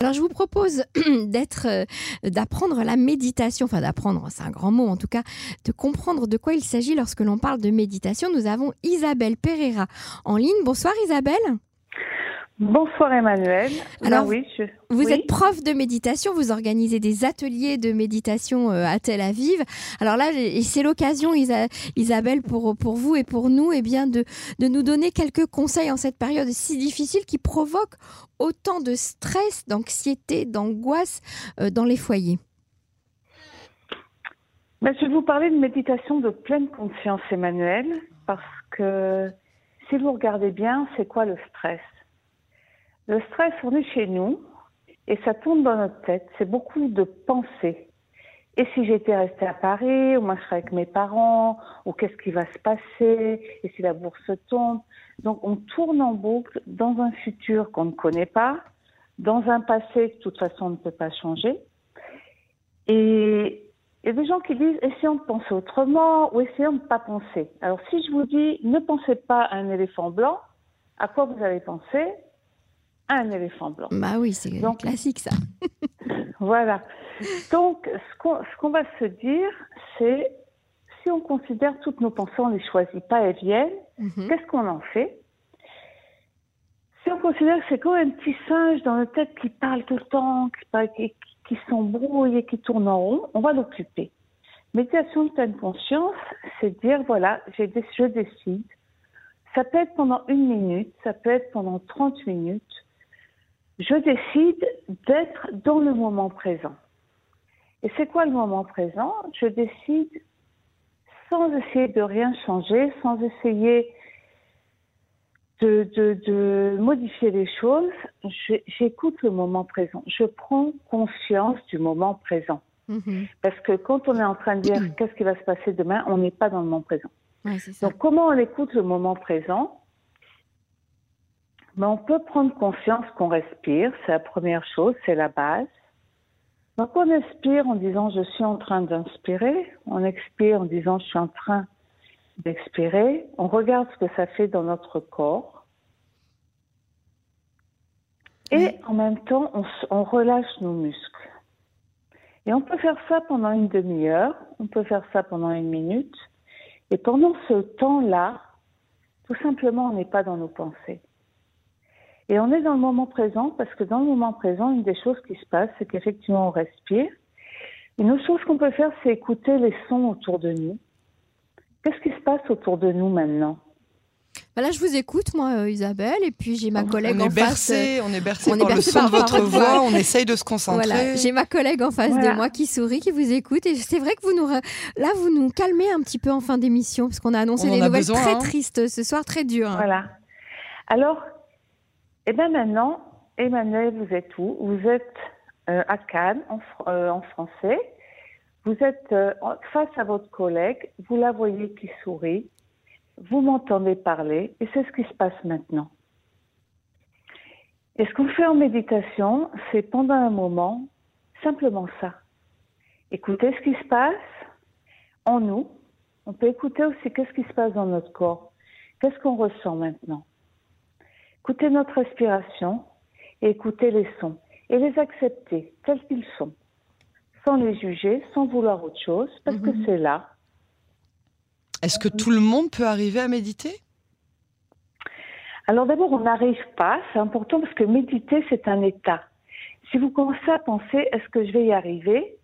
Alors je vous propose d'apprendre la méditation, enfin d'apprendre, c'est un grand mot en tout cas, de comprendre de quoi il s'agit lorsque l'on parle de méditation. Nous avons Isabelle Pereira en ligne. Bonsoir Isabelle. Bonsoir Emmanuel. Alors ben oui, vous êtes prof de méditation, vous organisez des ateliers de méditation à Tel Aviv. Alors là, c'est l'occasion Isabelle pour vous et pour nous eh bien, de nous donner quelques conseils en cette période si difficile qui provoque autant de stress, d'anxiété, d'angoisse dans les foyers. Ben, je vais vous parler de méditation de pleine conscience Emmanuel, parce que si vous regardez bien, c'est quoi le stress ? Le stress, on est chez nous et ça tourne dans notre tête. C'est beaucoup de pensées. Et si j'étais restée à Paris, ou moi je serais avec mes parents, ou qu'est-ce qui va se passer, et si la bourse tombe. Donc on tourne en boucle dans un futur qu'on ne connaît pas, dans un passé que de toute façon on ne peut pas changer. Et il y a des gens qui disent « essayons de penser autrement » ou « essayons de ne pas penser ». Alors si je vous dis « ne pensez pas à un éléphant blanc », à quoi vous allez penser ? Un éléphant blanc. Bah oui, c'est classique ça. Voilà. Donc, ce qu'on va se dire, c'est si on considère toutes nos pensées, on ne les choisit pas, elles viennent, qu'est-ce qu'on en fait? Si on considère que c'est comme un petit singe dans notre tête qui parle tout le temps, qui s'embrouille et qui tourne en rond, on va l'occuper. Méditation de pleine conscience, c'est dire, voilà, je décide. Ça peut être pendant 1 minute, ça peut être pendant 30 minutes. Je décide d'être dans le moment présent. Et c'est quoi le moment présent? Je décide sans essayer de rien changer, sans essayer de modifier les choses. J'écoute le moment présent. Je prends conscience du moment présent. Parce que quand on est en train de dire qu'est-ce qui va se passer demain, on n'est pas dans le moment présent. Ouais, c'est ça. Donc comment on écoute le moment présent? Mais on peut prendre conscience qu'on respire, c'est la première chose, c'est la base. Donc on inspire en disant je suis en train d'inspirer, on expire en disant je suis en train d'expirer, on regarde ce que ça fait dans notre corps. Et en même temps, on relâche nos muscles. Et on peut faire ça pendant 1 demi-heure, on peut faire ça pendant 1 minute. Et pendant ce temps-là, tout simplement, on n'est pas dans nos pensées. Et on est dans le moment présent, parce que dans le moment présent, une des choses qui se passe, c'est qu'effectivement, on respire. Une autre chose qu'on peut faire, c'est écouter les sons autour de nous. Qu'est-ce qui se passe autour de nous maintenant? Là, je vous écoute, moi, Isabelle, et puis j'ai ma collègue en face. On est bercé par le son de votre voix, on essaye de se concentrer. Voilà, j'ai ma collègue en face de moi qui sourit, qui vous écoute. Et c'est vrai que vous nous calmez un petit peu en fin d'émission, parce qu'on a annoncé des nouvelles très tristes ce soir, très dures. Voilà. Alors, eh bien maintenant, Emmanuel, vous êtes où? Vous êtes à Cannes, en français. Vous êtes face à votre collègue, vous la voyez qui sourit. Vous m'entendez parler et c'est ce qui se passe maintenant. Et ce qu'on fait en méditation, c'est pendant un moment, simplement ça. Écouter ce qui se passe en nous. On peut écouter aussi qu'est-ce qui se passe dans notre corps. Qu'est-ce qu'on ressent maintenant? Écouter notre respiration et écouter les sons. Et les accepter tels qu'ils sont. Sans les juger, sans vouloir autre chose, parce que c'est là. Est-ce que tout le monde peut arriver à méditer? Alors d'abord, on n'arrive pas, c'est important parce que méditer, c'est un état. Si vous commencez à penser, est-ce que je vais y arriver?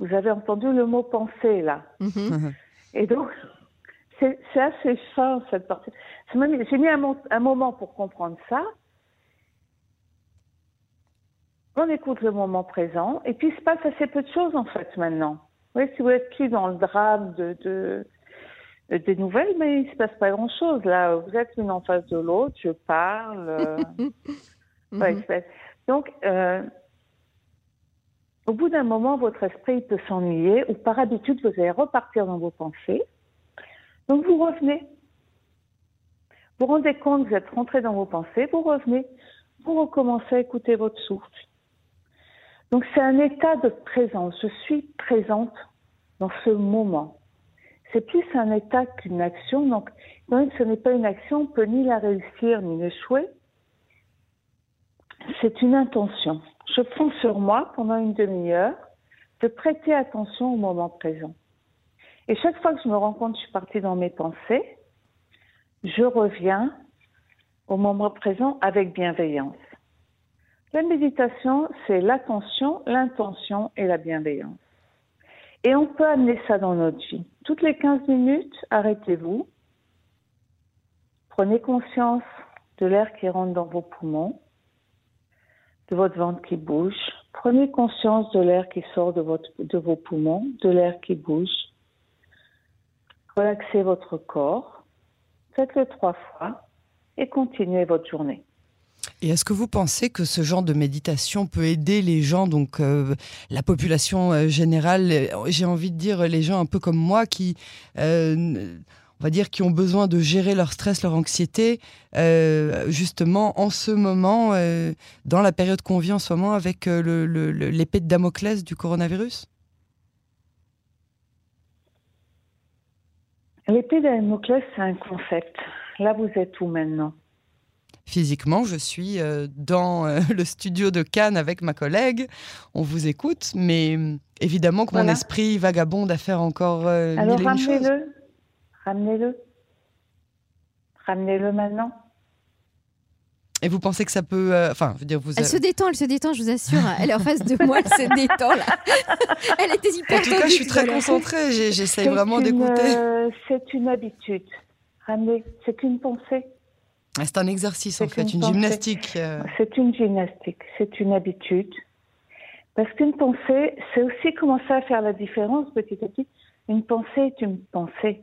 Vous avez entendu le mot penser, là. Et donc, c'est assez fort, cette partie. J'ai mis un moment pour comprendre ça. On écoute le moment présent, et puis il se passe assez peu de choses, en fait, maintenant. Vous voyez, si vous êtes plus dans le drame des nouvelles, mais il ne se passe pas grand-chose. Là, vous êtes l'une en face de l'autre, je parle. Donc, au bout d'un moment, votre esprit peut s'ennuyer, ou par habitude, vous allez repartir dans vos pensées. Donc, vous revenez. Vous vous rendez compte, vous êtes rentré dans vos pensées, vous revenez. Vous recommencez à écouter votre souffle. Donc, c'est un état de présence. Je suis présente dans ce moment. C'est plus un état qu'une action. Donc, même si ce n'est pas une action, on ne peut ni la réussir ni l'échouer. C'est une intention. je prends sur moi pendant une demi-heure de prêter attention au moment présent. Et chaque fois que je me rends compte que je suis partie dans mes pensées, je reviens au moment présent avec bienveillance. La méditation, c'est l'attention, l'intention et la bienveillance. Et on peut amener ça dans notre vie. Toutes les 15 minutes, arrêtez-vous. Prenez conscience de l'air qui rentre dans vos poumons, de votre ventre qui bouge. Prenez conscience de l'air qui sort de vos poumons, de l'air qui bouge. Relaxez votre corps. Faites-le 3 fois et continuez votre journée. Et est-ce que vous pensez que ce genre de méditation peut aider les gens, donc la population générale, j'ai envie de dire les gens un peu comme moi qui, on va dire, qui ont besoin de gérer leur stress, leur anxiété, justement en ce moment, dans la période qu'on vit en ce moment avec l'épée de Damoclès du coronavirus? L'épée de Damoclès, c'est un concept. Là, vous êtes où maintenant ? Physiquement, je suis dans le studio de Cannes avec ma collègue. On vous écoute, mais évidemment que mon esprit vagabonde à faire encore mille et une choses. Alors ramenez-le. Ramenez-le maintenant. Et vous pensez que ça peut... je veux dire, elle se détend, je vous assure. Elle est en face de moi, elle se détend. Là. Elle était hyper... En tout cas, je suis très concentrée. J'essaye vraiment d'écouter. C'est une habitude. Ramenez. C'est une pensée. C'est un exercice, en fait, une gymnastique. C'est une gymnastique, c'est une habitude. Parce qu'une pensée, c'est aussi commencer à faire la différence petit à petit. Une pensée est une pensée.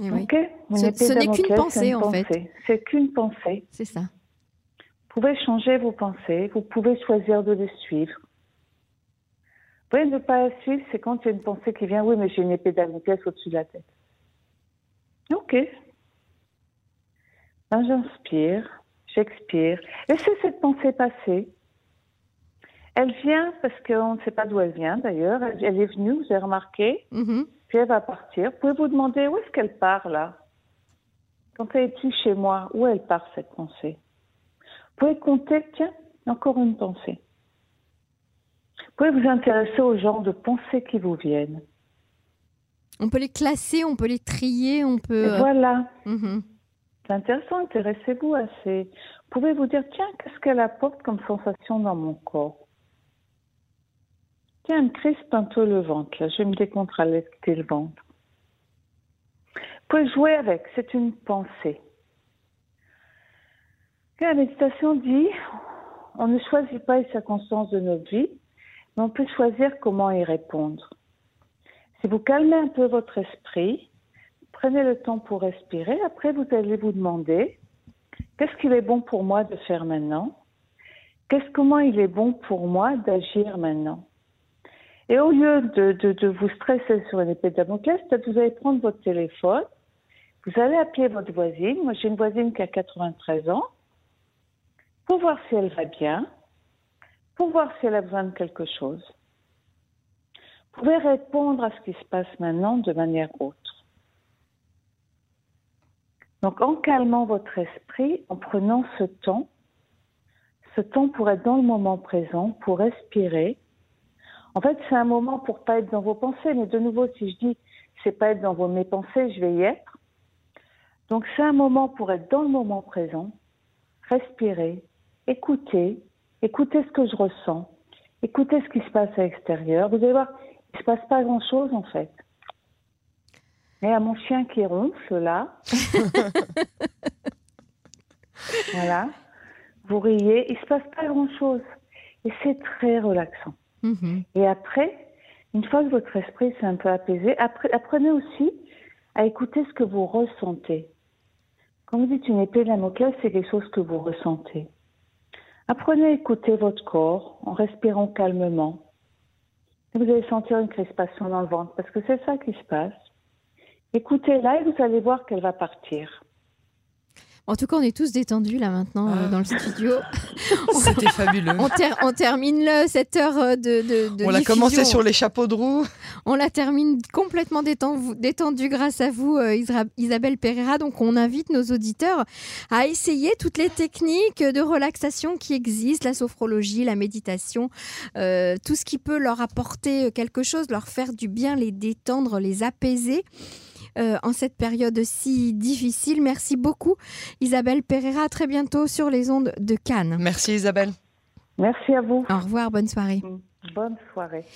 Oui. Okay, ce n'est qu'une pensée, en fait. C'est qu'une pensée. C'est ça. Vous pouvez changer vos pensées, vous pouvez choisir de les suivre. Vous pouvez ne pas la suivre, c'est quand il y a une pensée qui vient, oui, mais j'ai une épée de Damoclès au-dessus de la tête. Ok. J'inspire, j'expire. Laissez cette pensée passer. Elle vient, parce qu'on ne sait pas d'où elle vient d'ailleurs. Elle est venue, vous avez remarqué. Puis elle va partir. Vous pouvez vous demander où est-ce qu'elle part là? Quand elle est ici chez moi, où elle part cette pensée? Vous pouvez compter, tiens, encore une pensée. Vous pouvez vous intéresser au genre de pensées qui vous viennent. On peut les classer, on peut les trier, on peut... Et voilà. C'est intéressant, intéressez-vous à ces... Vous pouvez vous dire, tiens, qu'est-ce qu'elle apporte comme sensation dans mon corps? Tiens, elle me crispe un peu le ventre, là. Je vais me décontracter le ventre. Vous pouvez jouer avec, c'est une pensée. La méditation dit, on ne choisit pas les circonstances de notre vie, mais on peut choisir comment y répondre. Si vous calmez un peu votre esprit... Prenez le temps pour respirer. Après, vous allez vous demander qu'est-ce qu'il est bon pour moi de faire maintenant? Comment il est bon pour moi d'agir maintenant? Et au lieu de vous stresser sur une épée de Damoclès, peut-être vous allez prendre votre téléphone, vous allez appeler votre voisine. Moi, j'ai une voisine qui a 93 ans pour voir si elle va bien, pour voir si elle a besoin de quelque chose. Vous pouvez répondre à ce qui se passe maintenant de manière autre. Donc, en calmant votre esprit, en prenant ce temps pour être dans le moment présent, pour respirer. En fait, c'est un moment pour ne pas être dans vos pensées. Mais de nouveau, si je dis « c'est pas être dans mes pensées, je vais y être ». Donc, c'est un moment pour être dans le moment présent, respirer, écouter ce que je ressens, écouter ce qui se passe à l'extérieur. Vous allez voir, il ne se passe pas grand-chose, en fait. Et à mon chien qui ronfle, là. Voilà. Vous riez. Il ne se passe pas grand-chose. Et c'est très relaxant. Et après, une fois que votre esprit s'est un peu apaisé, apprenez aussi à écouter ce que vous ressentez. Quand vous dites une épée de Damoclès, c'est quelque chose que vous ressentez. Apprenez à écouter votre corps en respirant calmement. Vous allez sentir une crispation dans le ventre, parce que c'est ça qui se passe. Écoutez-la et vous allez voir qu'elle va partir. En tout cas, on est tous détendus là maintenant dans le studio. C'était fabuleux. On termine cette heure de on l'a commencé sur les chapeaux de roue. On la termine complètement détendue grâce à vous, Isabelle Pereira. Donc, on invite nos auditeurs à essayer toutes les techniques de relaxation qui existent, la sophrologie, la méditation, tout ce qui peut leur apporter quelque chose, leur faire du bien, les détendre, les apaiser. En cette période si difficile. Merci beaucoup, Isabelle Pereira. À très bientôt sur les ondes de Cannes. Merci, Isabelle. Merci à vous. Au revoir, bonne soirée. Bonne soirée.